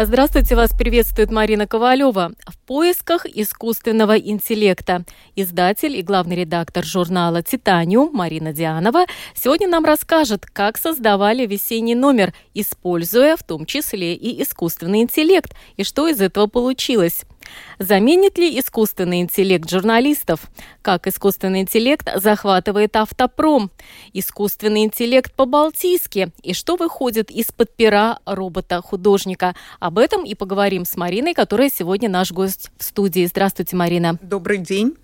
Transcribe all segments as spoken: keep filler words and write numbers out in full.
Здравствуйте, вас приветствует Марина Ковалева. В поисках искусственного интеллекта. Издатель и главный редактор журнала «Titanium» Марина Дианова сегодня нам расскажет, как создавали весенний номер, используя в том числе и искусственный интеллект, и что из этого получилось. Заменит ли искусственный интеллект журналистов? Как искусственный интеллект захватывает автопром? Искусственный интеллект по-балтийски? И что выходит из-под пера робота-художника? Об этом и поговорим с Мариной, которая сегодня наш гость в студии. Здравствуйте, Марина. Добрый день.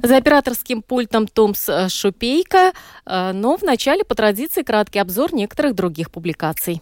За операторским пультом Томс Шупейка, но вначале по традиции краткий обзор некоторых других публикаций.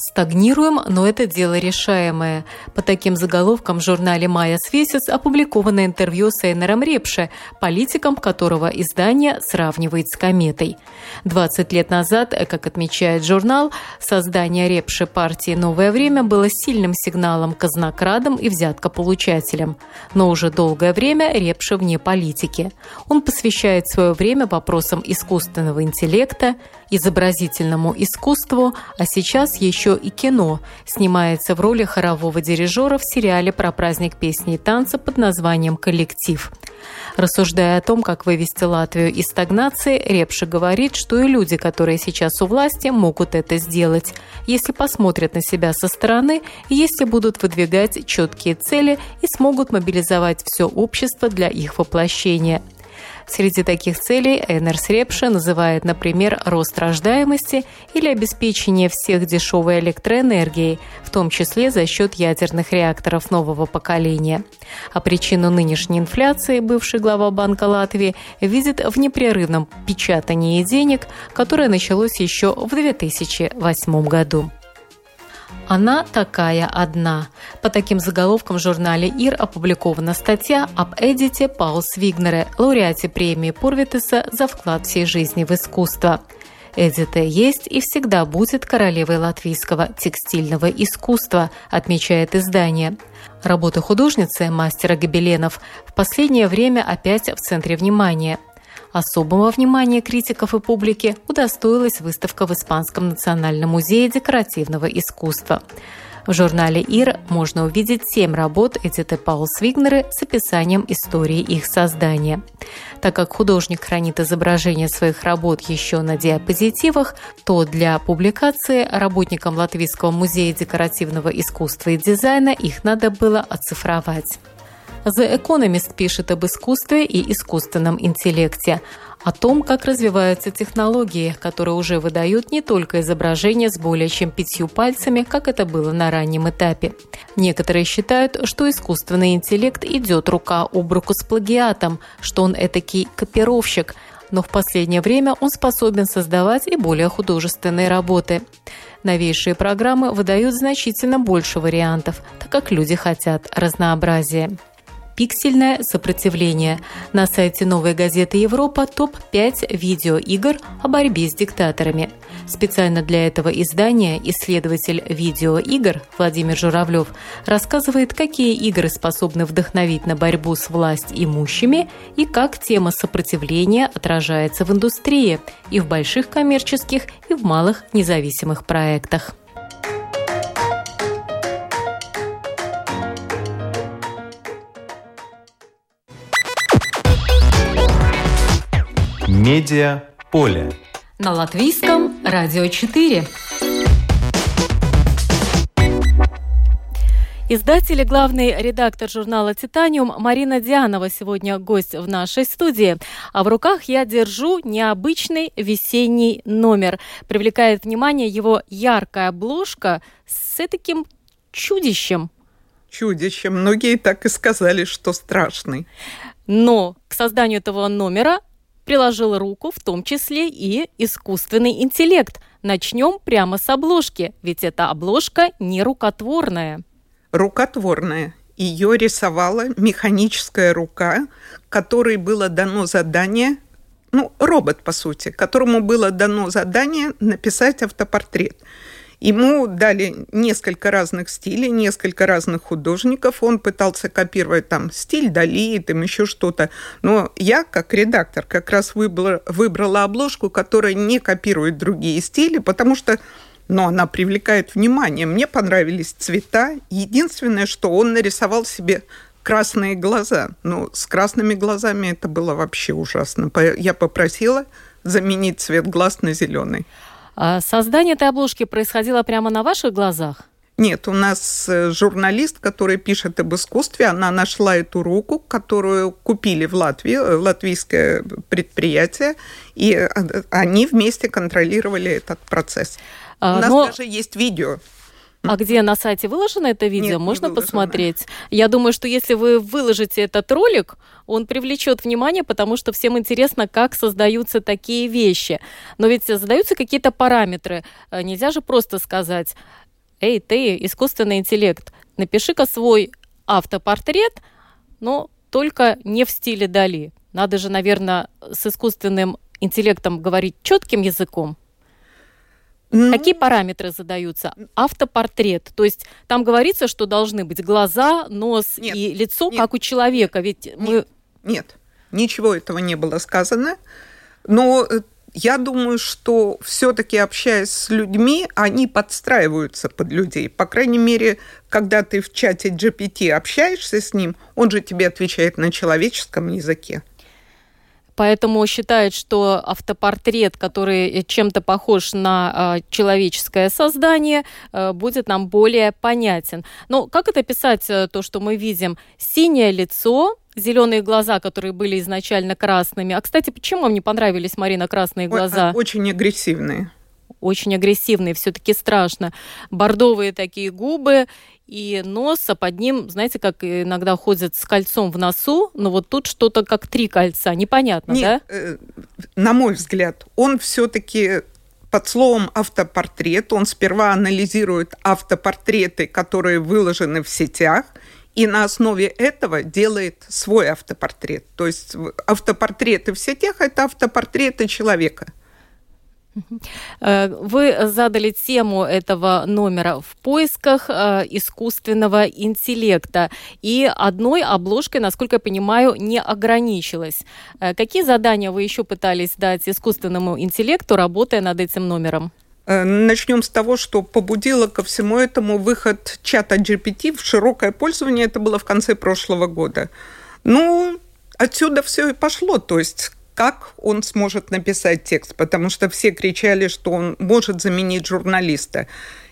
«Стагнируем, но это дело решаемое». По таким заголовкам в журнале «Маяс Ферис» опубликовано интервью с Эйнаром Репше, политиком которого издание сравнивает с кометой. двадцать лет назад, как отмечает журнал, создание Репше партии «Новое время» было сильным сигналом казнокрадам и взяткополучателям. Но уже долгое время Репше вне политики. Он посвящает свое время вопросам искусственного интеллекта, изобразительному искусству, а сейчас еще и кино. Снимается в роли хорового дирижера в сериале про праздник песни и танца под названием «Коллектив». Рассуждая о том, как вывести Латвию из стагнации, Репше говорит, что и люди, которые сейчас у власти, могут это сделать, если посмотрят на себя со стороны, если будут выдвигать четкие цели и смогут мобилизовать все общество для их воплощения. Среди таких целей Эйнарс Репше называет, например, рост рождаемости или обеспечение всех дешевой электроэнергией, в том числе за счет ядерных реакторов нового поколения. А причину нынешней инфляции бывший глава Банка Латвии видит в непрерывном печатании денег, которое началось еще в две тысячи восьмом году. «Она такая одна». По таким заголовкам в журнале «ИР» опубликована статья об Эдите Паулс-Вигнере, лауреате премии Пурвитеса за вклад всей жизни в искусство. «Эдита есть и всегда будет королевой латвийского текстильного искусства», отмечает издание. Работы художницы, мастера гобеленов, в последнее время опять в центре внимания. Особого внимания критиков и публики удостоилась выставка в Испанском национальном музее декоративного искусства. В журнале «ИР» можно увидеть семь работ Эдиты Паулс-Вигнере с описанием истории их создания. Так как художник хранит изображения своих работ еще на диапозитивах, то для публикации работникам Латвийского музея декоративного искусства и дизайна их надо было оцифровать. The Economist пишет об искусстве и искусственном интеллекте, о том, как развиваются технологии, которые уже выдают не только изображения с более чем пятью пальцами, как это было на раннем этапе. Некоторые считают, что искусственный интеллект идет рука об руку с плагиатом, что он этакий копировщик, но в последнее время он способен создавать и более художественные работы. Новейшие программы выдают значительно больше вариантов, так как люди хотят разнообразия. Пиксельное сопротивление. На сайте «Новой газеты Европа» топ пять видеоигр о борьбе с диктаторами. Специально для этого издания исследователь видеоигр Владимир Журавлёв рассказывает, какие игры способны вдохновить на борьбу с власть имущими и как тема сопротивления отражается в индустрии и в больших коммерческих, и в малых независимых проектах. Медиаполе. На Латвийском радио четыре. Издатель и главный редактор журнала «Titanium» Марина Дианова сегодня гость в нашей студии. А в руках я держу необычный весенний номер. Привлекает внимание его яркая обложка с таким чудищем. Чудищем. Многие так и сказали, что страшный. Но к созданию этого номера приложил руку, в том числе и искусственный интеллект. Начнем прямо с обложки, ведь эта обложка не рукотворная. Рукотворная. Ее рисовала механическая рука, которой было дано задание, ну, робот, по сути, которому было дано задание написать автопортрет. Ему дали несколько разных стилей, несколько разных художников. Он пытался копировать там стиль Дали, там еще что-то. Но я, как редактор, как раз выбрала, выбрала обложку, которая не копирует другие стили, потому что, ну, она привлекает внимание. Мне понравились цвета. Единственное, что он нарисовал себе красные глаза. Ну, с красными глазами это было вообще ужасно. Я попросила заменить цвет глаз на зеленый. А создание этой обложки происходило прямо на ваших глазах? Нет, у нас журналист, который пишет об искусстве, она нашла эту руку, которую купили в Латвии, латвийское предприятие, и они вместе контролировали этот процесс. А, у нас но... даже есть видео. А где на сайте выложено это видео? Нет, можно посмотреть? Я думаю, что если вы выложите этот ролик, он привлечет внимание, потому что всем интересно, как создаются такие вещи. Но ведь задаются какие-то параметры. Нельзя же просто сказать: «Эй, ты, искусственный интеллект, напиши-ка свой автопортрет, но только не в стиле Дали». Надо же, наверное, с искусственным интеллектом говорить четким языком. Ну, какие параметры задаются? Автопортрет. То есть там говорится, что должны быть глаза, нос нет, и лицо, нет, как у человека. Ведь нет, мы... нет, ничего этого не было сказано. Но я думаю, что все-таки, общаясь с людьми, они подстраиваются под людей. По крайней мере, когда ты в чате джи пи ти общаешься с ним, он же тебе отвечает на человеческом языке. Поэтому считают, что автопортрет, который чем-то похож на э, человеческое создание, э, будет нам более понятен. Но как это писать, э, то, что мы видим? Синее лицо, зеленые глаза, которые были изначально красными. А, кстати, почему вам не понравились, Марина, красные глаза? Очень агрессивные. Очень агрессивные, все-таки страшно. Бордовые такие губы и нос, а под ним, знаете, как иногда ходят с кольцом в носу, но вот тут что-то как три кольца, непонятно, Нет, да? Э, на мой взгляд, он все-таки под словом автопортрет, он сперва анализирует автопортреты, которые выложены в сетях, и на основе этого делает свой автопортрет. То есть автопортреты в сетях – это автопортреты человека. Вы задали тему этого номера в поисках искусственного интеллекта. И одной обложкой, насколько я понимаю, не ограничилась. Какие задания вы еще пытались дать искусственному интеллекту, работая над этим номером? Начнем с того, что побудило ко всему этому выход чата джи пи ти в широкое пользование. Это было в конце прошлого года. Ну, отсюда все и пошло. То есть... как он сможет написать текст, потому что все кричали, что он может заменить журналиста.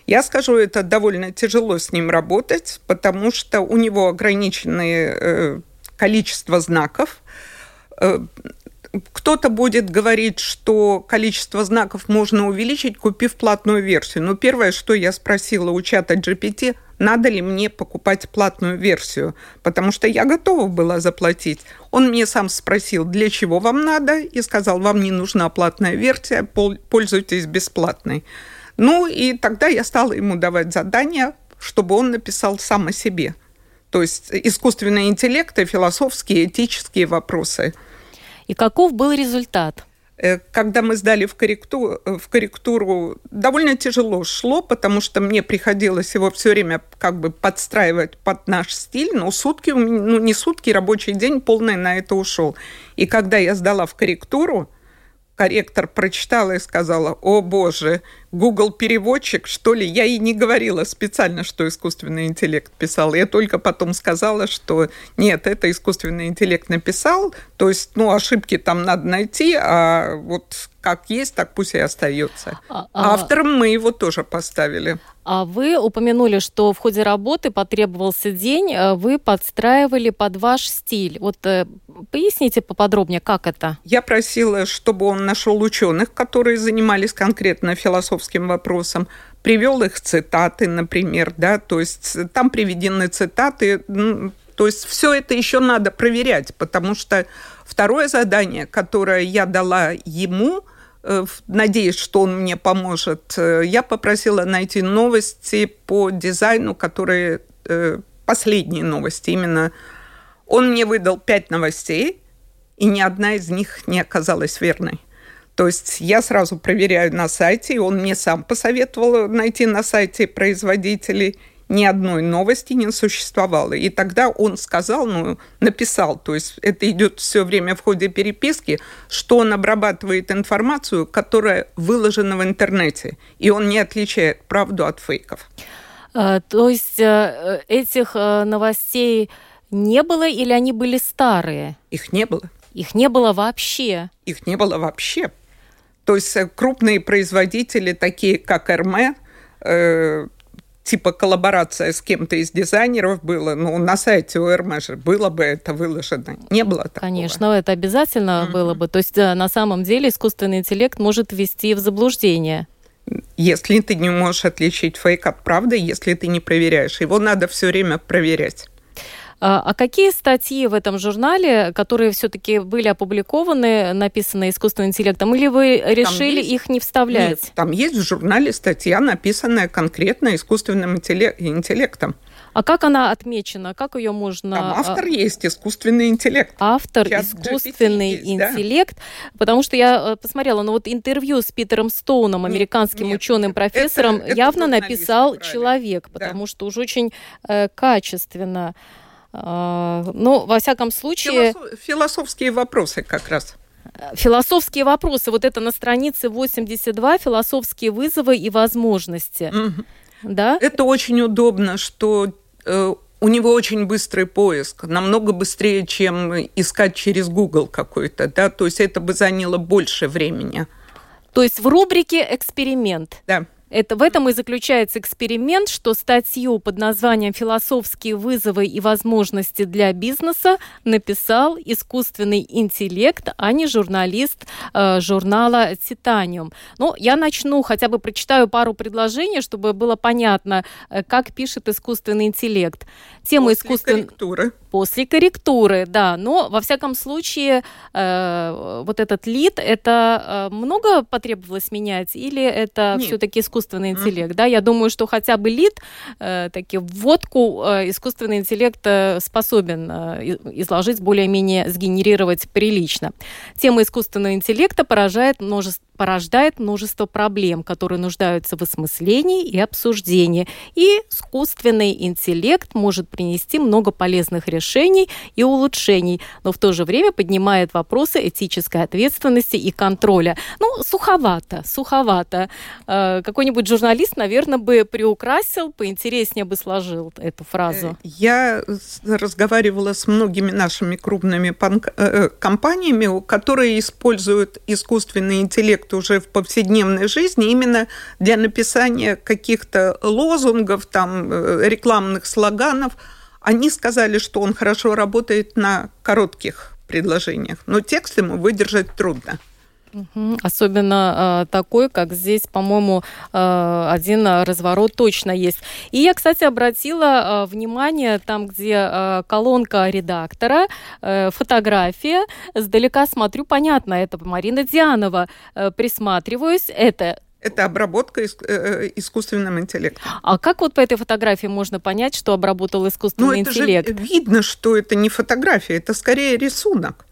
Я скажу, это довольно тяжело с ним работать, потому что у него ограниченное э, количество знаков. Э, кто-то будет говорить, что количество знаков можно увеличить, купив платную версию. Но первое, что я спросила у чата джи пи ти, надо ли мне покупать платную версию, потому что я готова была заплатить. Он мне сам спросил, для чего вам надо, и сказал, вам не нужна платная версия, пользуйтесь бесплатной. Ну и тогда я стала ему давать задание, чтобы он написал сам о себе. То есть искусственный интеллект и философские, этические вопросы. И каков был результат? Когда мы сдали в корректуру, в корректуру, довольно тяжело шло, потому что мне приходилось его все время как бы подстраивать под наш стиль, но сутки, ну не сутки, рабочий день полный на это ушел. И когда я сдала в корректуру, корректор прочитала и сказала: «О боже, Google переводчик, что ли?» Я и не говорила специально, что искусственный интеллект писал. Я только потом сказала, что нет, это искусственный интеллект написал. То есть, ну, ошибки там надо найти, а вот как есть, так пусть и остается. А, Автором мы его тоже поставили. А вы упомянули, что в ходе работы потребовался день, вы подстраивали под ваш стиль. Вот поясните поподробнее, как это? Я просила, чтобы он нашел ученых, которые занимались конкретно философским вопросом, привел их цитаты, например, да, то есть там приведены цитаты, то есть все это еще надо проверять, потому что второе задание, которое я дала ему, надеюсь, что он мне поможет, я попросила найти новости по дизайну, которые последние новости. Именно он мне выдал пять новостей, и ни одна из них не оказалась верной. То есть я сразу проверяю на сайте, и он мне сам посоветовал найти на сайте производителей. Ни одной новости не существовало. И тогда он сказал, ну, написал, то есть это идет все время в ходе переписки, что он обрабатывает информацию, которая выложена в интернете, и он не отличает правду от фейков. А, то есть этих новостей не было или они были старые? Их не было. Их не было вообще? Их не было вообще. То есть крупные производители, такие как Arme, э- типа коллаборация с кем-то из дизайнеров была, но на сайте у Эрме же было бы это выложено. Не было такого. Конечно, это обязательно mm-hmm. было бы. То есть на самом деле искусственный интеллект может ввести в заблуждение. Если ты не можешь отличить фейк от правды, если ты не проверяешь. Его надо все время проверять. А какие статьи в этом журнале, которые все-таки были опубликованы, написаны искусственным интеллектом, или вы решили есть... их не вставлять? Нет, там есть в журнале статья, написанная конкретно искусственным интеллектом. А как она отмечена? Как ее можно... Там автор есть, искусственный интеллект. Автор, Чат искусственный джи пи ти есть, интеллект. Да. Потому что я посмотрела, ну вот интервью с Питером Стоуном, американским нет, ученым-профессором, это, явно это написал правильно. Человек, потому да. что уж очень э, качественно... Ну, во всяком случае... Философские вопросы как раз. Философские вопросы. Вот это на странице восемьдесят два. Философские вызовы и возможности. Угу. Да? Это очень удобно, что э, у него очень быстрый поиск. Намного быстрее, чем искать через Google какой-то. Да? То есть это бы заняло больше времени. То есть в рубрике «Эксперимент». Да. Это, в этом и заключается эксперимент, что статью под названием «Философские вызовы и возможности для бизнеса» написал искусственный интеллект, а не журналист э, журнала «Titanium». Ну, я начну, хотя бы прочитаю пару предложений, чтобы было понятно, как пишет искусственный интеллект. Тема искусственного... После корректуры, да. Но, во всяком случае, э, вот этот лид, это много потребовалось менять? Или это Нет. все-таки искусственный интеллект? Mm-hmm. Да, я думаю, что хотя бы лид, э, таки вводку э, искусственный интеллект способен э, изложить, более-менее сгенерировать прилично. Тема искусственного интеллекта поражает множество, порождает множество проблем, которые нуждаются в осмыслении и обсуждении. И искусственный интеллект может принести много полезных решений и улучшений, но в то же время поднимает вопросы этической ответственности и контроля. Ну, суховато, суховато. Э, какой-нибудь журналист, наверное, бы приукрасил, поинтереснее бы сложил эту фразу. Я разговаривала с многими нашими крупными панк- э, компаниями, которые используют искусственный интеллект уже в повседневной жизни именно для написания каких-то лозунгов, там, рекламных слоганов. Они сказали, что он хорошо работает на коротких предложениях, но текст ему выдержать трудно. Угу. Особенно э, такой, как здесь, по-моему, э, один разворот точно есть. И я, кстати, обратила э, внимание, там, где э, колонка редактора, э, фотография, сдалека смотрю, понятно, это Марина Дианова, э, присматриваюсь, это... Это обработка искусственным интеллектом. А как вот по этой фотографии можно понять, что обработал искусственный ну, интеллект? Ну, это же видно, что это не фотография, это скорее рисунок.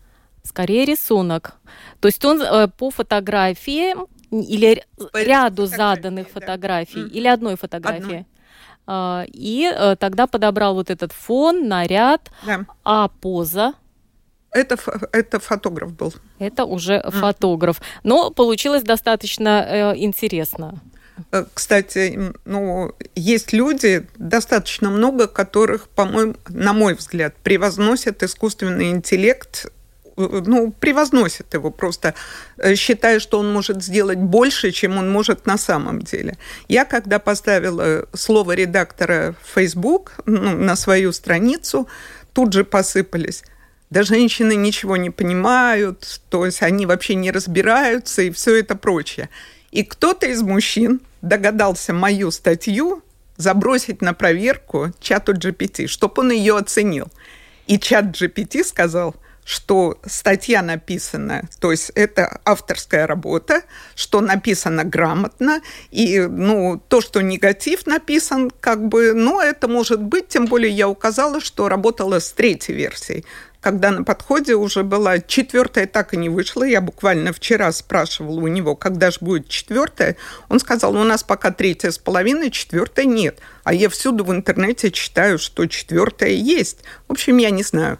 Скорее рисунок. То есть он э, по фотографии или по ряду заданных фотографий, да. или одной фотографии. Одну. И э, тогда подобрал вот этот фон, наряд, да. а поза? Это, это фотограф был. Это уже mm. фотограф. Но получилось достаточно э, интересно. Кстати, ну, есть люди, достаточно много, которых, по-моему, на мой взгляд, превозносят искусственный интеллект, ну, превозносит его просто, считая, что он может сделать больше, чем он может на самом деле. Я, когда поставила слово редактора в Facebook, ну, на свою страницу, тут же посыпались. Да женщины ничего не понимают, то есть они вообще не разбираются и все это прочее. И кто-то из мужчин догадался мою статью забросить на проверку чату джи пи ти, чтобы он ее оценил. И чат джи пи ти сказал... что статья написана, то есть это авторская работа, что написано грамотно, и ну, то, что негатив написан, как бы, ну, это может быть, тем более я указала, что работала с третьей версией, когда на подходе уже была четвертая, так и не вышла. Я буквально вчера спрашивала у него, когда же будет четвертая. Он сказал, у нас пока третья с половиной, четвертая нет. А я всюду в интернете читаю, что четвертая есть. В общем, я не знаю.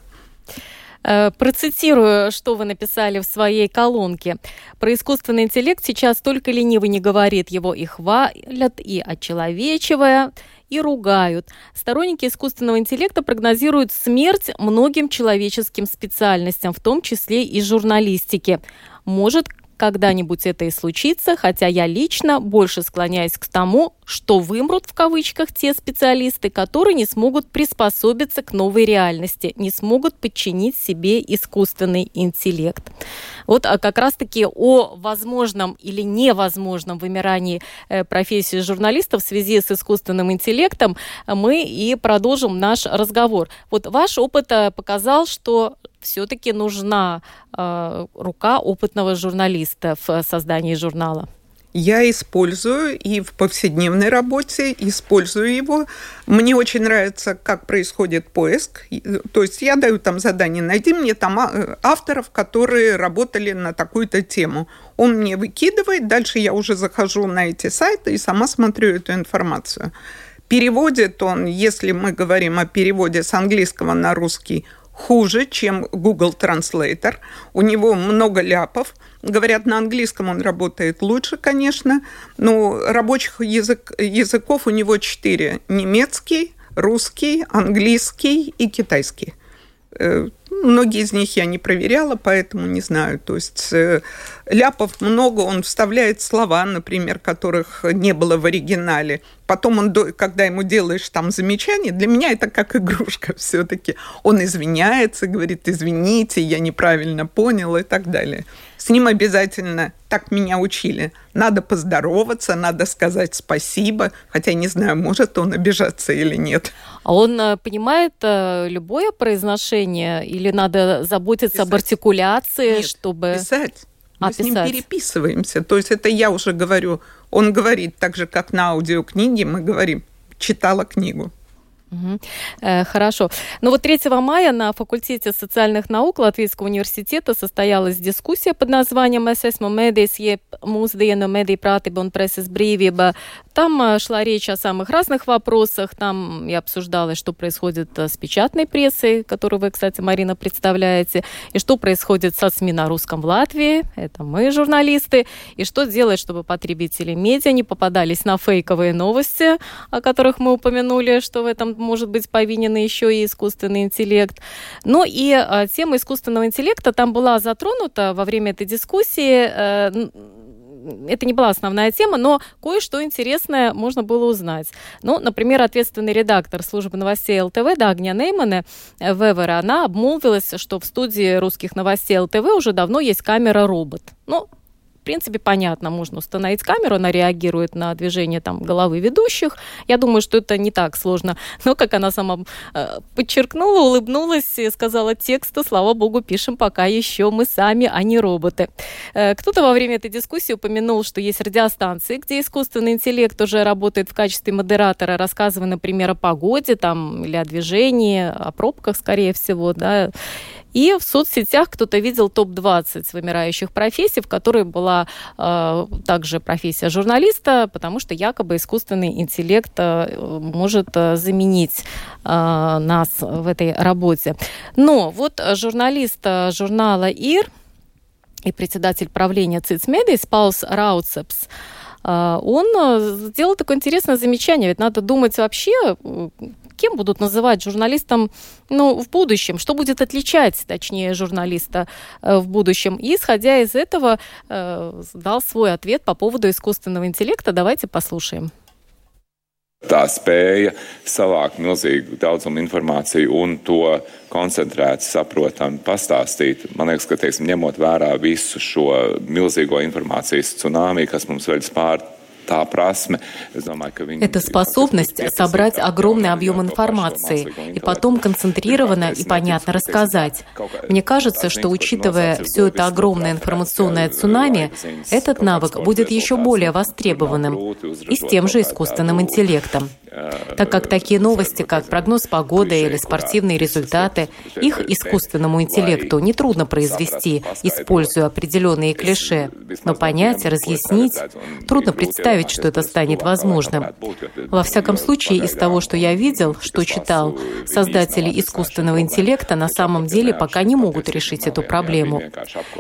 Процитирую, что вы написали в своей колонке. Про искусственный интеллект сейчас только ленивый не говорит. Его и хвалят, и очеловечивая, и ругают. Сторонники искусственного интеллекта прогнозируют смерть многим человеческим специальностям, в том числе и журналистике. Может, когда-нибудь это и случится, хотя я лично больше склоняюсь к тому, что вымрут в кавычках те специалисты, которые не смогут приспособиться к новой реальности, не смогут подчинить себе искусственный интеллект. Вот а как раз-таки о возможном или невозможном вымирании профессии журналистов в связи с искусственным интеллектом мы и продолжим наш разговор. Вот ваш опыт показал, что все-таки нужна э, рука опытного журналиста в создании журнала. Я использую и в повседневной работе использую его. Мне очень нравится, как происходит поиск. То есть я даю там задание, найди мне там авторов, которые работали на такую-то тему. Он мне выкидывает, дальше я уже захожу на эти сайты и сама смотрю эту информацию. Переводит он, если мы говорим о переводе с английского на русский, хуже, чем Google Translator. У него много ляпов. Говорят, на английском он работает лучше, конечно. Но рабочих язык, языков у него четыре. Немецкий, русский, английский и китайский. Многие из них я не проверяла, поэтому не знаю. То есть ляпов много, он вставляет слова, например, которых не было в оригинале. Потом, он, когда ему делаешь там замечание, для меня это как игрушка все-таки. Он извиняется, говорит, извините, я неправильно понял и так далее. С ним обязательно, так меня учили, надо поздороваться, надо сказать спасибо, хотя не знаю, может он обижаться или нет. А он понимает любое произношение или надо заботиться писать. Об артикуляции, нет, чтобы... писать. Мы а, с ним писать. Переписываемся. То есть это я уже говорю, он говорит так же, как на аудиокниге, мы говорим, читала книгу. Угу. Э, хорошо. Ну вот третьего мая на факультете социальных наук Латвийского университета состоялась дискуссия под названием «Там шла речь о самых разных вопросах, там и обсуждалось, что происходит с печатной прессой, которую вы, кстати, Марина, представляете, и что происходит со СМИ на русском в Латвии, это мы, журналисты, и что делать, чтобы потребители медиа не попадались на фейковые новости, о которых мы упомянули, что в этом может быть повинен еще и искусственный интеллект. Но и э, тема искусственного интеллекта там была затронута во время этой дискуссии. Э, это не была основная тема, но кое-что интересное можно было узнать. Ну, например, ответственный редактор службы новостей эл тэ вэ Дагния Неймане Вевера, она обмолвилась, что в студии русских новостей эл тэ вэ уже давно есть камера-робот. Ну, в принципе, понятно, можно установить камеру, она реагирует на движение там, головы ведущих. Я думаю, что это не так сложно. Но, как она сама э, подчеркнула, улыбнулась и сказала текста, слава богу, пишем пока еще мы сами, а не роботы. Э, кто-то во время этой дискуссии упомянул, что есть радиостанции, где искусственный интеллект уже работает в качестве модератора, рассказывая, например, о погоде там, или о движении, о пробках, скорее всего, да. И в соцсетях кто-то видел топ двадцать вымирающих профессий, в которой была э, также профессия журналиста, потому что якобы искусственный интеллект э, может э, заменить э, нас в этой работе. Но вот журналист журнала ИР и председатель правления ЦИЦМЕДИ Спаус Рауцепс, э, он сделал такое интересное замечание, ведь надо думать вообще... Кем будут называть журналистом ну, в будущем? Что будет отличать, точнее, журналиста э, в будущем? И, исходя из этого, э, дал свой ответ по поводу искусственного интеллекта. Давайте послушаем. Tā spēja savākt milzīgu daudzumu informāciju un to koncentrēt, saprotami pastāstīt. Man liekas, ka, teiksim, ņemot vērā visu šo milzīgo informācijas cunāmi, kas mums veļas pār Это способность собрать огромный объем информации и потом концентрированно и понятно рассказать. Мне кажется, что, учитывая все это огромное информационное цунами, этот навык будет еще более востребованным и с тем же искусственным интеллектом, так как такие новости, как прогноз погоды или спортивные результаты, их искусственному интеллекту нетрудно произвести, используя определенные клише. Но понять, разъяснить, трудно представить, что это станет возможным. Во всяком случае, из того, что я видел, что читал, создатели искусственного интеллекта на самом деле пока не могут решить эту проблему.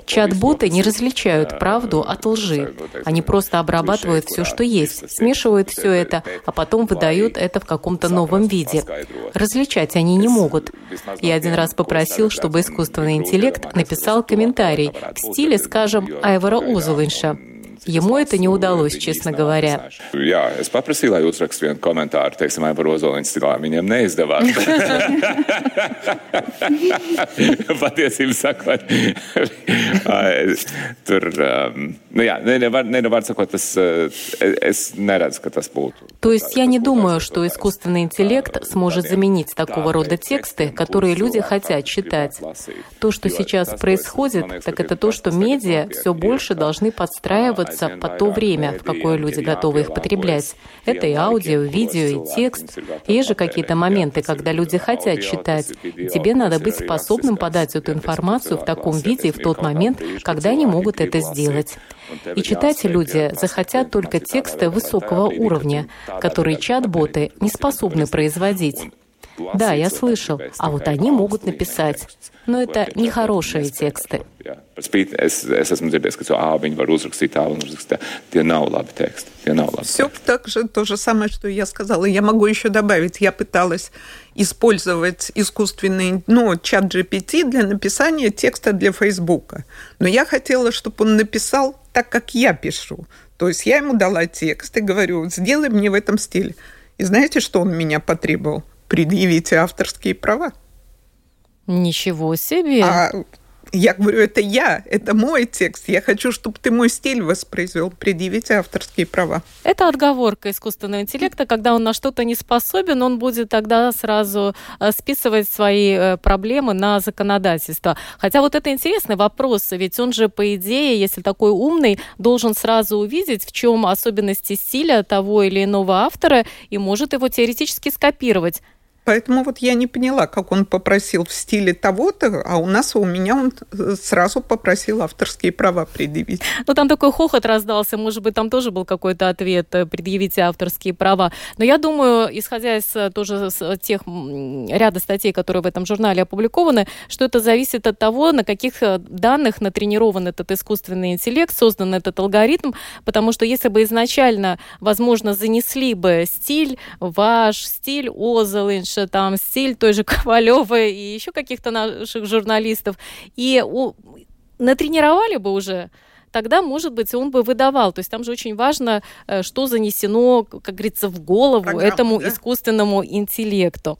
Чат-боты не различают правду от лжи. Они просто обрабатывают все, что есть, смешивают все это, а потом выдают это в каком-то новом виде. Различать они не могут. Я один раз попросил, чтобы искусственный интеллект написал комментарий в стиле, скажем, Айвара Озолиньша. Ему это не удалось, честно говоря. Я попросил, чтобы написал один комментарий, скажем, Айвара Озолиньша, но ему не удалось. Patiesību sakot, tur, nu jā, nevar sakot, es neredzu, ka tas būtu. То есть я не думаю, что искусственный интеллект сможет заменить такого рода тексты, которые люди хотят читать. То, что сейчас происходит, так это то, что медиа все больше должны подстраиваться под то время, в какое люди готовы их потреблять. Это и аудио, и видео, и текст. Есть же какие-то моменты, когда люди хотят читать. Тебе надо быть способным подать эту информацию в таком виде в тот момент, когда они могут это сделать. И читать люди захотят только тексты высокого уровня, которые чат-боты не способны производить. Да, я слышал, а вот они могут написать. Но это нехорошие тексты. Все так же, то же самое, что я сказала. Я могу еще добавить, я пыталась использовать искусственный, ну, чат джи пи ти для написания текста для Фейсбука. Но я хотела, чтобы он написал так, как я пишу. То есть я ему дала текст и говорю, сделай мне в этом стиле. И знаете, что он меня потребовал? Предъявите авторские права. Ничего себе! А я говорю, это я, это мой текст. Я хочу, чтобы ты мой стиль воспроизвел. Предъявите авторские права. Это отговорка искусственного интеллекта. Когда он на что-то не способен, он будет тогда сразу списывать свои проблемы на законодательство. Хотя вот это интересный вопрос. Ведь он же, по идее, если такой умный, должен сразу увидеть, в чем особенности стиля того или иного автора, и может его теоретически скопировать. Поэтому вот я не поняла, как он попросил в стиле того-то, а у нас, у меня он сразу попросил авторские права предъявить. Ну, там такой хохот раздался, может быть, там тоже был какой-то ответ, предъявите авторские права. Но я думаю, исходя из тоже с тех ряда статей, которые в этом журнале опубликованы, что это зависит от того, на каких данных натренирован этот искусственный интеллект, создан этот алгоритм, потому что если бы изначально, возможно, занесли бы стиль, ваш стиль, Озолиньш, там стиль той же Ковалевой и еще каких-то наших журналистов, и у... натренировали бы уже, тогда, может быть, он бы выдавал. То есть там же очень важно, что занесено, как говорится, в голову Программа, этому да? искусственному интеллекту.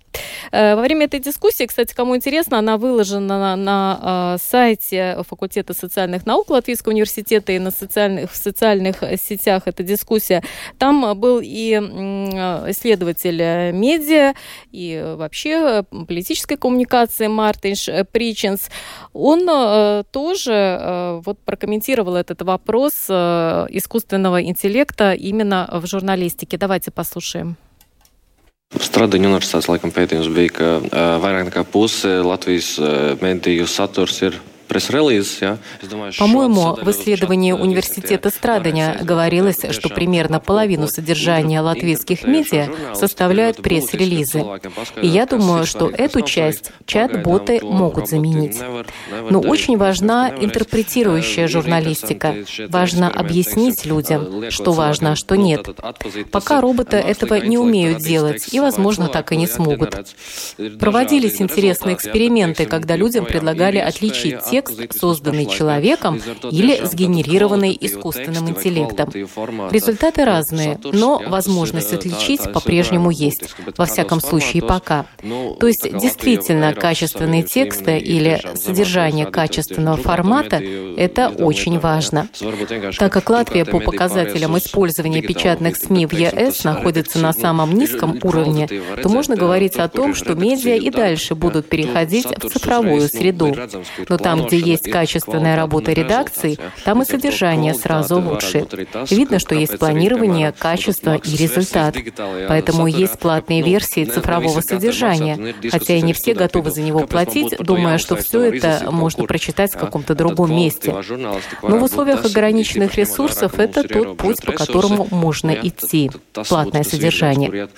Во время этой дискуссии, кстати, кому интересно, она выложена на, на сайте факультета социальных наук Латвийского университета и на социальных, в социальных сетях эта дискуссия. Там был и исследователь медиа, и вообще политической коммуникации Мартинш Причинс. Он тоже вот прокомментировал этот вопрос искусственного интеллекта именно в журналистике. Давайте послушаем. Stradēņa universitātes laikam pētījums bija, ka vairāk nekā puse Latvijas mediju saturs ir пресс-релиз. По-моему, в исследовании университета Страденя говорилось, что примерно половину содержания латвийских медиа составляют пресс-релизы. И я думаю, что эту часть чат-боты могут заменить. Но очень важна интерпретирующая журналистика. Важно объяснить людям, что важно, а что нет. Пока роботы этого не умеют делать, и, возможно, так и не смогут. Проводились интересные эксперименты, когда людям предлагали отличить текст текст, созданный человеком или сгенерированный искусственным интеллектом. Результаты разные, но возможность отличить по-прежнему есть, во всяком случае пока. То есть действительно качественные тексты или содержание качественного формата – это очень важно. Так как Латвия по показателям использования печатных СМИ в ЕС находится на самом низком уровне, то можно говорить о том, что медиа и дальше будут переходить в цифровую среду. Но там, где есть качественная работа редакций, там и содержание сразу лучше. Видно, что есть планирование, качество и результат. Поэтому есть платные версии цифрового содержания, хотя и не все готовы за него платить, думая, что все это можно прочитать в каком-то другом месте. Но в условиях ограниченных ресурсов это тот путь, по которому можно идти. Платное содержание.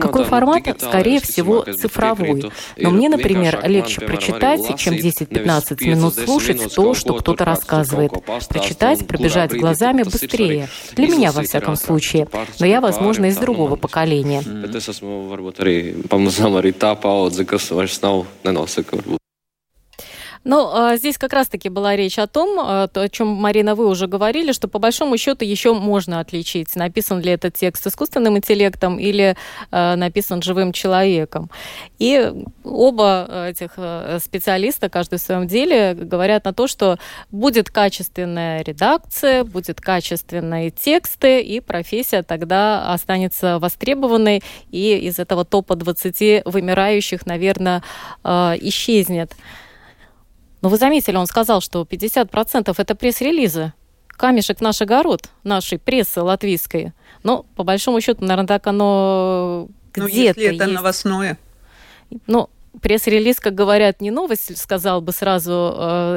Какой формат? Скорее всего, цифровой. Но мне, например, легче прочитать, чем десять-пятнадцать минут слушать то, что кто-то рассказывает. Прочитать, пробежать глазами быстрее. Для меня, во всяком случае. Но я, возможно, из другого поколения. Ну, здесь как раз-таки была речь о том, о чем, Марина, вы уже говорили, что по большому счету еще можно отличить, написан ли этот текст искусственным интеллектом или написан живым человеком. И оба этих специалиста, каждый в своем деле, говорят на то, что будет качественная редакция, будут качественные тексты, и профессия тогда останется востребованной, и из этого топа двадцати вымирающих, наверное, исчезнет. Но вы заметили, он сказал, что пятьдесят процентов это пресс-релизы. Камешек в наш огород, нашей прессы латвийской. Но, по большому счету, наверное, так оно где-то есть. Ну, если это есть. Новостное. Ну, пресс-релиз, как говорят, не новость, сказал бы сразу.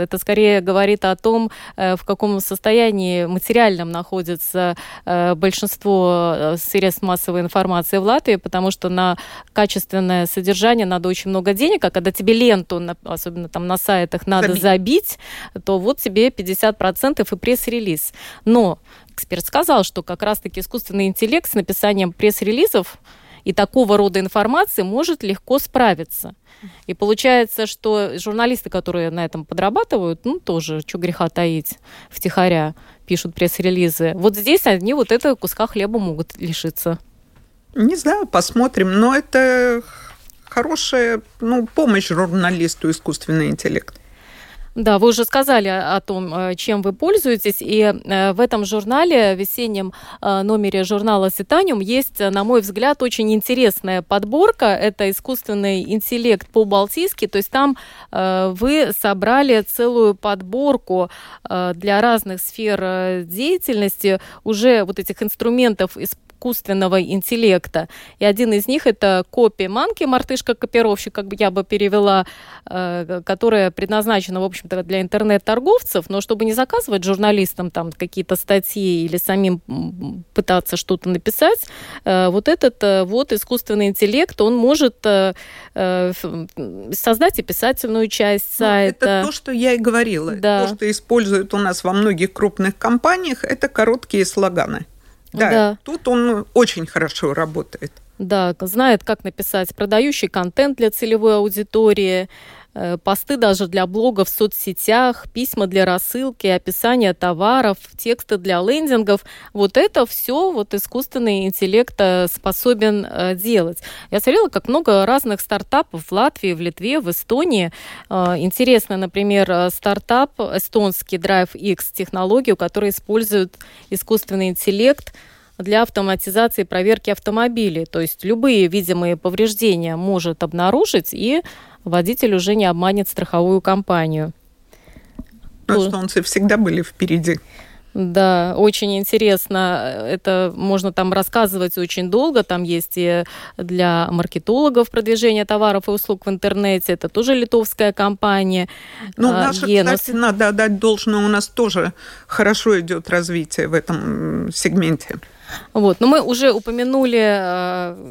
Это скорее говорит о том, в каком состоянии материальном находится большинство средств массовой информации в Латвии, потому что на качественное содержание надо очень много денег, а когда тебе ленту, особенно там на сайтах, надо забить, забить то вот тебе пятьдесят процентов и пресс-релиз. Но эксперт сказал, что как раз-таки искусственный интеллект с написанием пресс-релизов и такого рода информации может легко справиться. И получается, что журналисты, которые на этом подрабатывают, ну, тоже, что греха таить, втихаря пишут пресс-релизы. Вот здесь они вот этого куска хлеба могут лишиться. Не знаю, посмотрим. Но это хорошая, ну, помощь журналисту, искусственный интеллект. Да, вы уже сказали о том, чем вы пользуетесь, и в этом журнале, в весеннем номере журнала Titanium есть, на мой взгляд, очень интересная подборка. Это искусственный интеллект по-балтийски, то есть там вы собрали целую подборку для разных сфер деятельности уже вот этих инструментов использования искусственного интеллекта. И один из них — это Copy Monkey, мартышка-копировщик, как бы я бы перевела, которая предназначена, в общем-то, для интернет-торговцев, но чтобы не заказывать журналистам там какие-то статьи или самим пытаться что-то написать, вот этот вот искусственный интеллект, он может создать и писательную часть сайта. Ну, это то, что я и говорила. Да. То, что используют у нас во многих крупных компаниях, это короткие слоганы. Да, да, тут он очень хорошо работает. Да, знает, как написать продающий контент для целевой аудитории, посты даже для блогов в соцсетях, письма для рассылки, описание товаров, тексты для лендингов. Вот это все вот искусственный интеллект способен делать. Я смотрела, как много разных стартапов в Латвии, в Литве, в Эстонии. Интересно, например, стартап эстонский DriveX, технологию, которая использует искусственный интеллект для автоматизации проверки автомобилей. То есть любые видимые повреждения может обнаружить, и водитель уже не обманет страховую компанию. Эстонцы всегда были впереди. Да, очень интересно. Это можно там рассказывать очень долго. Там есть и для маркетологов продвижение товаров и услуг в интернете. Это тоже литовская компания. Ну, наша, кстати, надо отдать должное. У нас тоже хорошо идет развитие в этом сегменте. Вот, но мы уже упомянули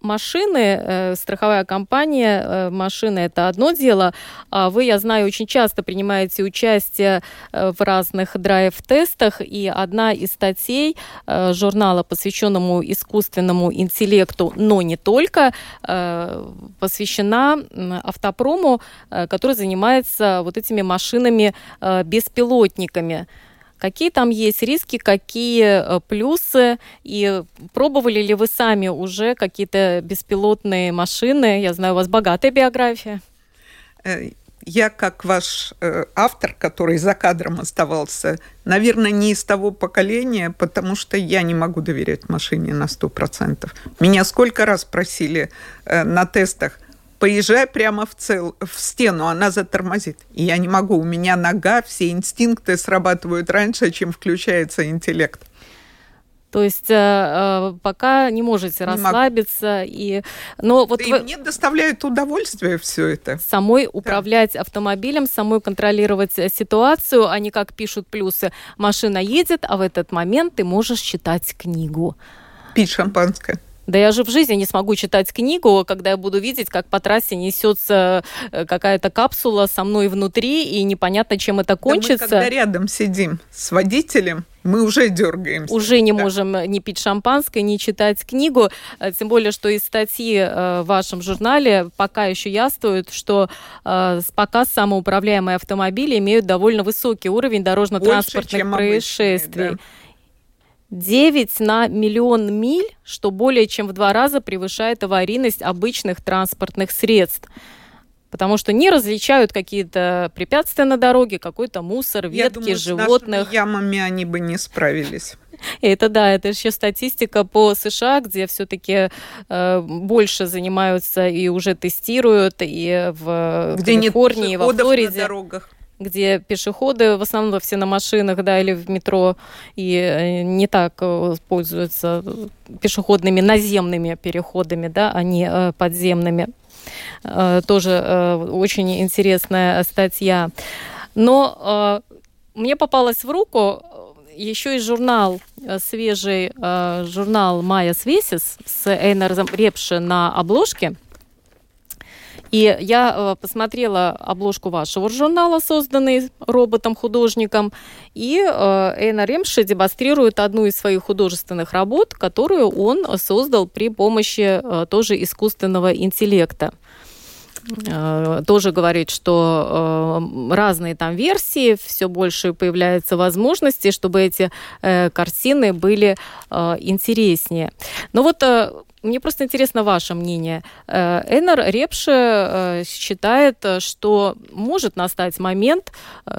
машины, э, страховая компания, э, машины — это одно дело. А вы, я знаю, очень часто принимаете участие э, в разных драйв-тестах, и одна из статей э, журнала, посвященному искусственному интеллекту, но не только, э, посвящена автопрому, э, который занимается вот этими машинами-беспилотниками. Э, Какие там есть риски, какие плюсы? И пробовали ли вы сами уже какие-то беспилотные машины? Я знаю, у вас богатая биография. Я, как ваш автор, который за кадром оставался, наверное, не из того поколения, потому что я не могу доверять машине на сто процентов. Меня сколько раз просили на тестах: поезжай прямо в, цел, в стену, она затормозит. И я не могу, у меня нога, все инстинкты срабатывают раньше, чем включается интеллект. То есть э, пока не можете не расслабиться. И, но вот да вы... и мне доставляет удовольствие все это. Самой да. управлять автомобилем, самой контролировать ситуацию, а не, как пишут плюсы, машина едет, а в этот момент ты можешь читать книгу. Пить шампанское. Да я же в жизни не смогу читать книгу, когда я буду видеть, как по трассе несется какая-то капсула со мной внутри, и непонятно, чем это кончится. Да мы, когда рядом сидим с водителем, мы уже дергаемся. Уже не да. можем ни пить шампанское, ни читать книгу. Тем более, что из статьи в вашем журнале пока еще яствует, что пока самоуправляемые автомобили имеют довольно высокий уровень дорожно-транспортных происшествий. Обычные, да. девять на миллион миль, что более чем в два раза превышает аварийность обычных транспортных средств. Потому что не различают какие-то препятствия на дороге, какой-то мусор, ветки, я думаю, животных. С нашими ямами они бы не справились. Это да, это еще статистика по США, где все-таки э, больше занимаются и уже тестируют, и в где Калифорнии, и во Флориде. На дорогах. Где пешеходы в основном все на машинах, да, или в метро, и не так пользуются пешеходными наземными переходами, да, а не подземными. Тоже очень интересная статья. Но мне попалась в руку еще и журнал, свежий журнал «Маяс Ферис» с Эйнаром Репше на обложке. И я посмотрела обложку вашего журнала, созданной роботом-художником, и Эйнар Репше демонстрирует одну из своих художественных работ, которую он создал при помощи тоже искусственного интеллекта. Тоже говорит, что разные там версии, все больше появляются возможности, чтобы эти картины были интереснее. Но вот... Мне просто интересно ваше мнение. Эйнар Репше считает, что может настать момент,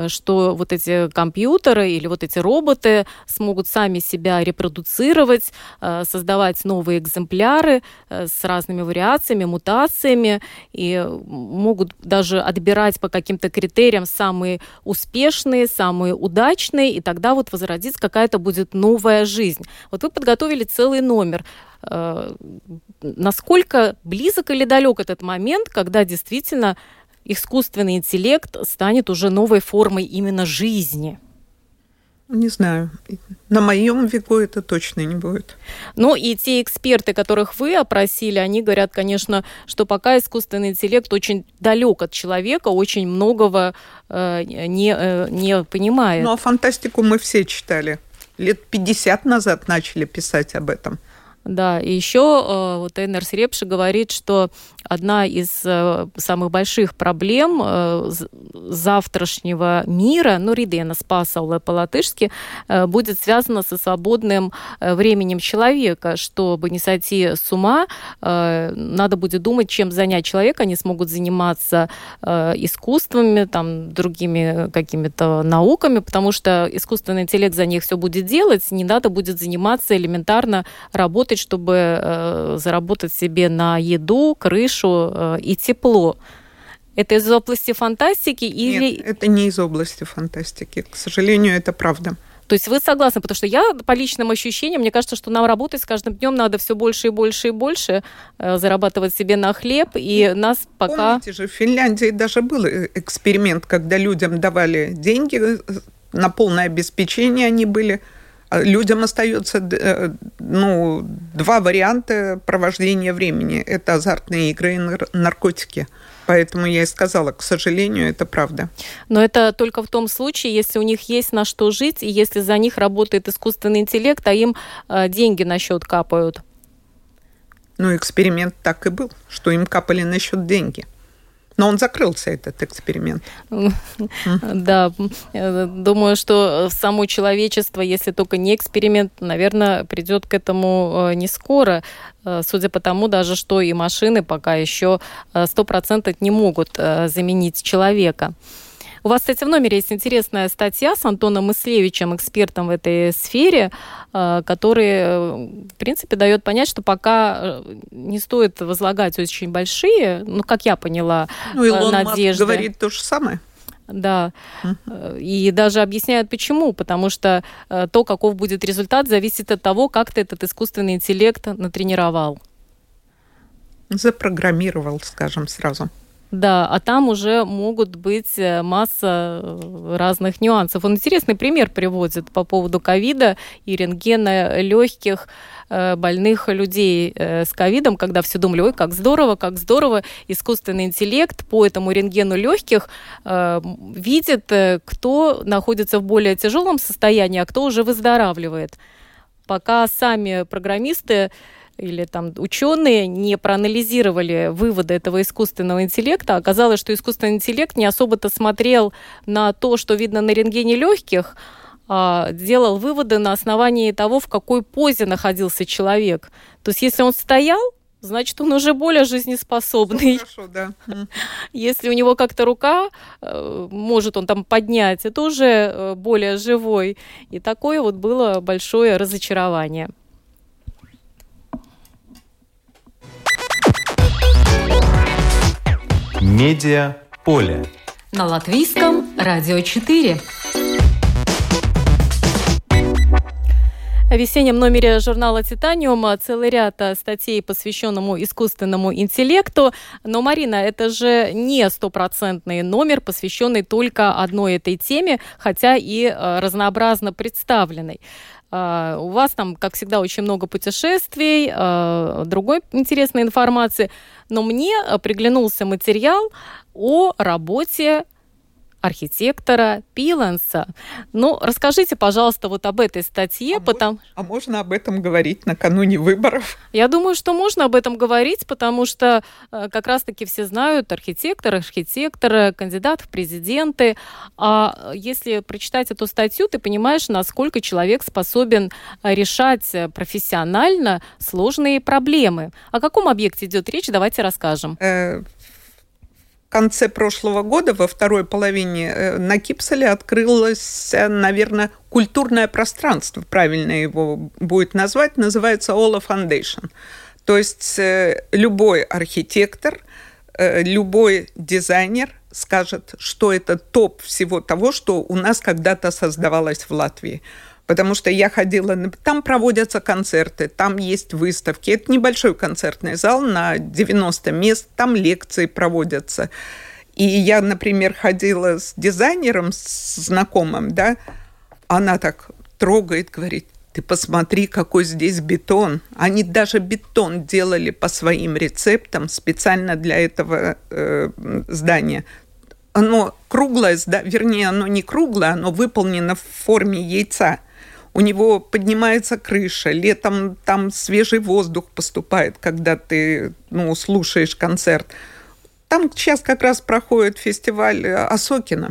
что вот эти компьютеры или вот эти роботы смогут сами себя репродуцировать, создавать новые экземпляры с разными вариациями, мутациями, и могут даже отбирать по каким-то критериям самые успешные, самые удачные, и тогда вот возродится какая-то будет новая жизнь. Вот вы подготовили целый номер. Насколько близок или далек этот момент, когда действительно искусственный интеллект станет уже новой формой именно жизни? Не знаю. На моем веку это точно не будет. Ну и те эксперты, которых вы опросили, они говорят, конечно, что пока искусственный интеллект очень далек от человека, очень многого э, не, э, не понимает. Ну а фантастику мы все читали. Лет пятьдесят назад начали писать об этом. Да, и еще вот Эйнар Репше говорит, что одна из самых больших проблем завтрашнего мира, ну, ридена спасаула по-латышски, будет связана со свободным временем человека. Чтобы не сойти с ума, надо будет думать, чем занять человека. Они смогут заниматься искусствами, там, другими какими-то науками, потому что искусственный интеллект за них все будет делать, не надо будет заниматься элементарно работой, чтобы э, заработать себе на еду, крышу э, и тепло. Это из области фантастики или... Нет, это не из области фантастики. К сожалению, это правда. То есть вы согласны? Потому что я по личным ощущениям, мне кажется, что нам работать с каждым днем надо все больше и больше и больше, э, зарабатывать себе на хлеб, и, и нас пока... Помните же, в Финляндии даже был эксперимент, когда людям давали деньги на полное обеспечение, они были... людям остается ну, два варианта провождения времени. Это азартные игры и наркотики. Поэтому я и сказала, к сожалению, это правда. Но это только в том случае, если у них есть на что жить, и если за них работает искусственный интеллект, а им деньги на счет капают. Ну, эксперимент так и был, что им капали на счет деньги. Но он закрылся, этот эксперимент. Да, думаю, что само человечество, если только не эксперимент, наверное, придет к этому не скоро. Судя по тому, даже что и машины пока еще сто процентов не могут заменить человека. У вас, кстати, в номере есть интересная статья с Антоном Мыслевичем, экспертом в этой сфере, который, в принципе, дает понять, что пока не стоит возлагать очень большие, ну, как я поняла, ну, Илон надежды. Маск говорит то же самое. Да, uh-huh. И даже объясняют, почему, потому что то, каков будет результат, зависит от того, как ты этот искусственный интеллект натренировал. Запрограммировал, скажем, сразу. Да, а там уже могут быть масса разных нюансов. Он интересный пример приводит по поводу ковида и рентгена легких больных людей с ковидом, когда все думали, ой, как здорово, как здорово, искусственный интеллект по этому рентгену легких видит, кто находится в более тяжелом состоянии, а кто уже выздоравливает. Пока сами программисты или там ученые не проанализировали выводы этого искусственного интеллекта, оказалось, что искусственный интеллект не особо-то смотрел на то, что видно на рентгене легких, а делал выводы на основании того, в какой позе находился человек. То есть если он стоял, значит, он уже более жизнеспособный. Хорошо, да. Если у него как-то рука, может он там поднять, это уже более живой. И такое вот было большое разочарование. Медиаполе. На Латвийском радио четыре. В весеннем номере журнала «Titanium» целый ряд статей, посвященному искусственному интеллекту. Но, Марина, это же не стопроцентный номер, посвященный только одной этой теме, хотя и разнообразно представленной. У вас там, как всегда, очень много путешествий, другой интересной информации. Но мне приглянулся материал о работе архитектора Пиленса. Ну, расскажите, пожалуйста, вот об этой статье. А, потому... можно, а можно об этом говорить накануне выборов? Я думаю, что можно об этом говорить, потому что э, как раз-таки все знают архитектора, архитектора, кандидат в президенты. А если прочитать эту статью, ты понимаешь, насколько человек способен решать профессионально сложные проблемы. О каком объекте идет речь, давайте расскажем. Э- В конце прошлого года, во второй половине, на Кипсале открылось, наверное, культурное пространство, правильно его будет назвать, называется Ola Foundation. То есть любой архитектор, любой дизайнер скажет, что это топ всего того, что у нас когда-то создавалось в Латвии. Потому что я ходила, там проводятся концерты, там есть выставки. Это небольшой концертный зал на девяносто мест, там лекции проводятся. И я, например, ходила с дизайнером, с знакомым, да, она так трогает, говорит, ты посмотри, какой здесь бетон. Они даже бетон делали по своим рецептам специально для этого э, здания. Оно круглое, вернее, оно не круглое, оно выполнено в форме яйца. У него поднимается крыша, летом там свежий воздух поступает, когда ты, ну, слушаешь концерт. Там сейчас как раз проходит фестиваль Осокина.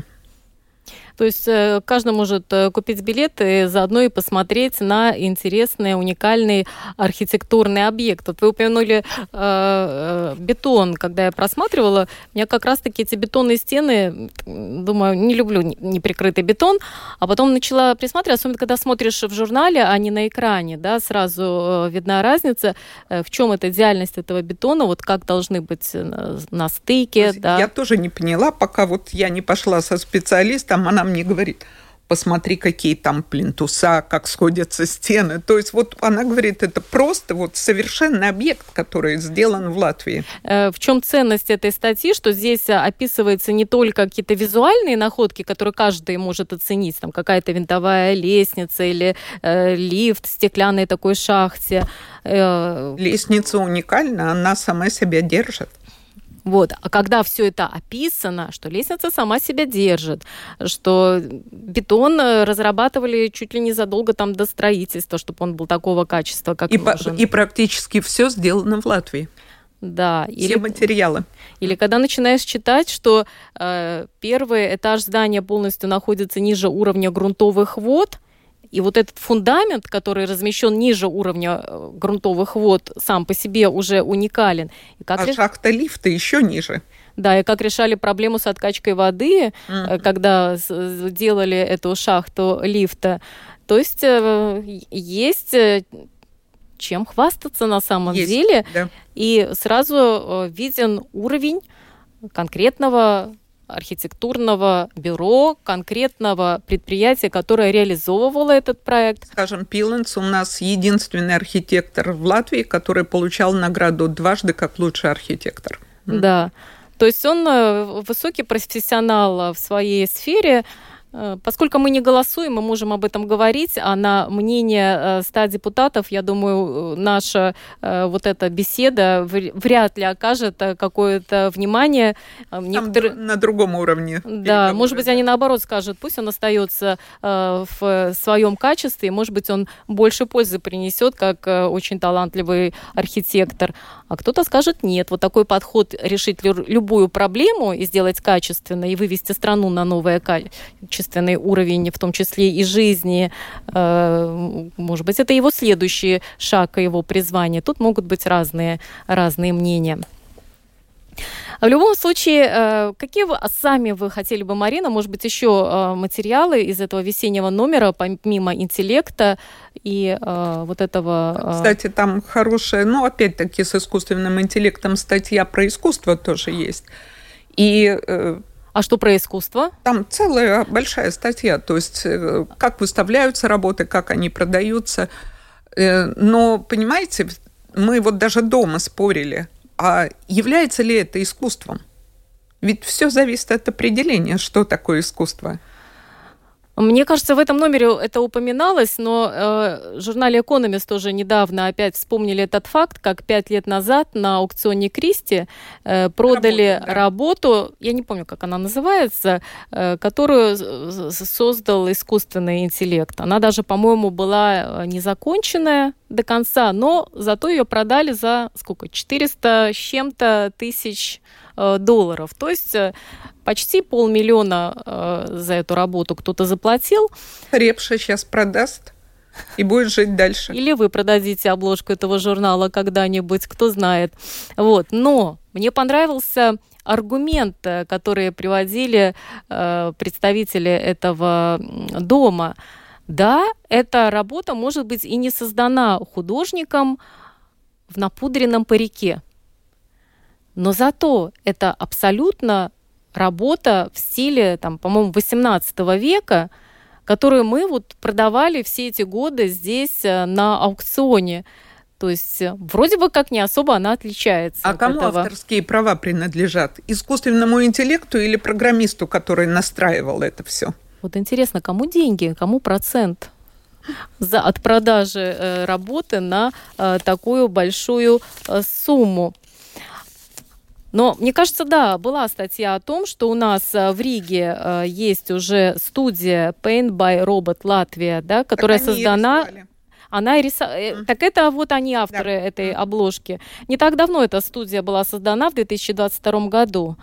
То есть каждый может купить билет и заодно и посмотреть на интересный, уникальный архитектурный объект. Вот вы упомянули э, бетон, когда я просматривала. У меня как раз-таки эти бетонные стены, думаю, не люблю неприкрытый бетон. А потом начала присматривать, особенно когда смотришь в журнале, а не на экране, да, сразу видна разница, в чем эта идеальность этого бетона, вот как должны быть на стыке. Да. Я тоже не поняла, пока вот я не пошла со специалистом, она мне говорит, посмотри, какие там плинтуса, как сходятся стены. То есть вот она говорит, это просто вот совершенно объект, который сделан в Латвии. В чем ценность этой статьи, что здесь описывается не только какие-то визуальные находки, которые каждый может оценить, там какая-то винтовая лестница или э, лифт в стеклянной такой шахте. Э... Лестница уникальна, она сама себя держит. Вот. А когда все это описано, что лестница сама себя держит, что бетон разрабатывали чуть ли не задолго там до строительства, чтобы он был такого качества, как и нужен. И практически все сделано в Латвии. Да. Все или, материалы. Или когда начинаешь читать, что э, первый этаж здания полностью находится ниже уровня грунтовых вод, и вот этот фундамент, который размещен ниже уровня грунтовых вод, сам по себе уже уникален. И как а реш... шахта лифта еще ниже. Да, и как решали проблему с откачкой воды, mm-hmm. когда делали эту шахту лифта. То есть есть чем хвастаться на самом есть, деле. Да. И сразу виден уровень конкретного архитектурного бюро, конкретного предприятия, которое реализовывало этот проект. Скажем, Пиленс у нас единственный архитектор в Латвии, который получал награду дважды как лучший архитектор. Да, то есть он высокий профессионал в своей сфере. Поскольку мы не голосуем, мы можем об этом говорить, а на мнение ста депутатов, я думаю, наша вот эта беседа вряд ли окажет какое-то внимание. Там Некотор... на другом уровне. Да, может быть, они наоборот скажут, пусть он остается в своем качестве, и, может быть, он больше пользы принесет, как очень талантливый архитектор. А кто-то скажет, нет, вот такой подход решить любую проблему и сделать качественно, и вывести страну на новое качество. Чувственный уровень, в том числе и жизни. Может быть, это его следующий шаг, его призвание. Тут могут быть разные, разные мнения. В любом случае, какие вы, сами вы хотели бы, Марина, может быть, еще материалы из этого весеннего номера, помимо интеллекта и вот этого... Кстати, там хорошая, ну, опять-таки, с искусственным интеллектом статья про искусство тоже есть. И... А что про искусство? Там целая большая статья, то есть как выставляются работы, как они продаются. Но, понимаете, мы вот даже дома спорили, а является ли это искусством? Ведь все зависит от определения, что такое искусство. Мне кажется, в этом номере это упоминалось, но э, в журнале «Economist» тоже недавно опять вспомнили этот факт, как пять лет назад на аукционе Кристи э, продали работу, да. работу, я не помню, как она называется, э, которую создал искусственный интеллект. Она даже, по-моему, была незаконченная до конца, но зато ее продали за сколько? четыреста с чем-то тысяч э, долларов. То есть... Почти полмиллиона э, за эту работу кто-то заплатил. Репше сейчас продаст и будет жить дальше. Или вы продадите обложку этого журнала когда-нибудь, кто знает. Вот. Но мне понравился аргумент, который приводили э, представители этого дома. Да, эта работа может быть и не создана художником в напудренном парике. Но зато это абсолютно... работа в стиле, там, по-моему, восемнадцатого века, которую мы вот продавали все эти годы здесь на аукционе. То есть вроде бы как не особо она отличается. А от кому этого. Авторские права принадлежат? Искусственному интеллекту или программисту, который настраивал это все? Вот интересно, кому деньги, кому процент за, от продажи э, работы на э, такую большую э, сумму? Но, мне кажется, да, была статья о том, что у нас в Риге э, есть уже студия Paint by Robot Latvia, да, которая создана... Рисовали. Она риса... mm. Так это вот они авторы да. этой mm. обложки. Не так давно эта студия была создана, в две тысячи двадцать втором году.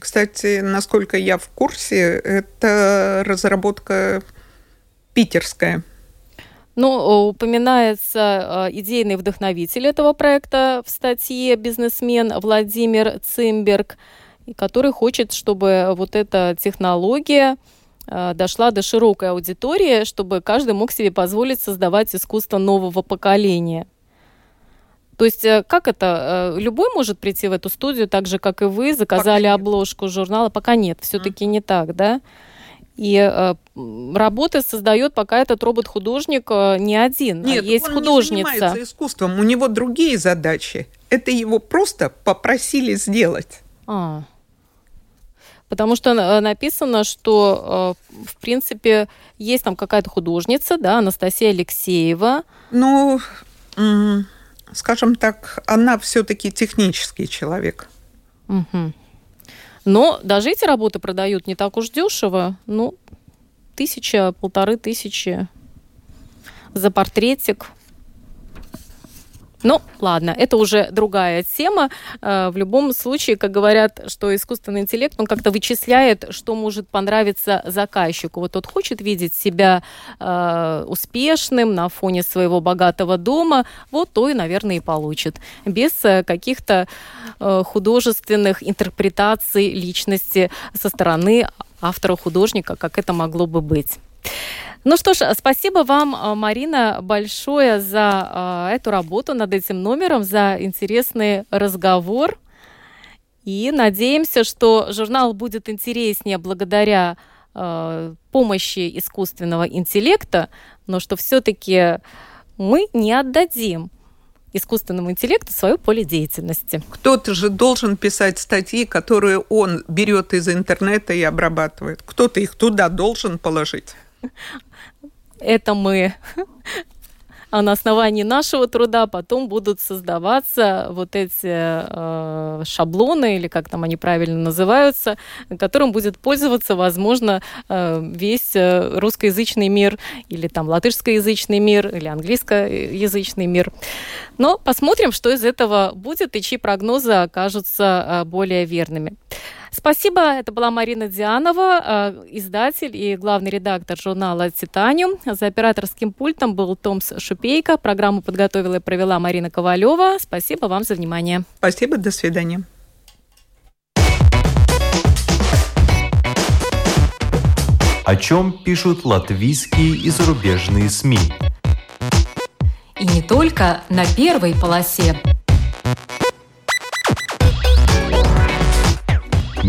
Кстати, насколько я в курсе, это разработка питерская. Ну, упоминается идейный вдохновитель этого проекта в статье бизнесмен Владимир Цимберг, который хочет, чтобы вот эта технология дошла до широкой аудитории, чтобы каждый мог себе позволить создавать искусство нового поколения. То есть как это? Любой может прийти в эту студию, так же, как и вы, заказали обложку журнала? Пока нет, все-таки не так, да? И работа создает пока этот робот-художник не один. Нет, а есть он художница. Не занимается искусством, у него другие задачи. Это его просто попросили сделать. А. Потому что написано, что, в принципе, есть там какая-то художница, да, Анастасия Алексеева. Ну, скажем так, она все-таки технический человек. Угу. Но даже эти работы продают не так уж дешево. Ну, тысяча, полторы тысячи за портретик. Ну, ладно, это уже другая тема. В любом случае, как говорят, что искусственный интеллект, он как-то вычисляет, что может понравиться заказчику. Вот тот хочет видеть себя э, успешным на фоне своего богатого дома, вот то и, наверное, и получит. Без каких-то э, художественных интерпретаций личности со стороны автора-художника, как это могло бы быть. Ну что ж, спасибо вам, Марина, большое за эту работу над этим номером, за интересный разговор. И надеемся, что журнал будет интереснее благодаря э, помощи искусственного интеллекта, но что все-таки мы не отдадим искусственному интеллекту свое поле деятельности. Кто-то же должен писать статьи, которые он берет из интернета и обрабатывает. Кто-то их туда должен положить. Это мы. А на основании нашего труда потом будут создаваться вот эти э, шаблоны, или как там они правильно называются, которым будет пользоваться, возможно, э, весь русскоязычный мир, или там латышскоязычный мир, или английскоязычный мир. Но посмотрим, что из этого будет, и чьи прогнозы окажутся более верными. Спасибо. Это была Марина Дианова, издатель и главный редактор журнала «Titanium». За операторским пультом был Томс Шупейка. Программу подготовила и провела Марина Ковалева. Спасибо вам за внимание. Спасибо. До свидания. О чем пишут латвийские и зарубежные СМИ? И не только на первой полосе.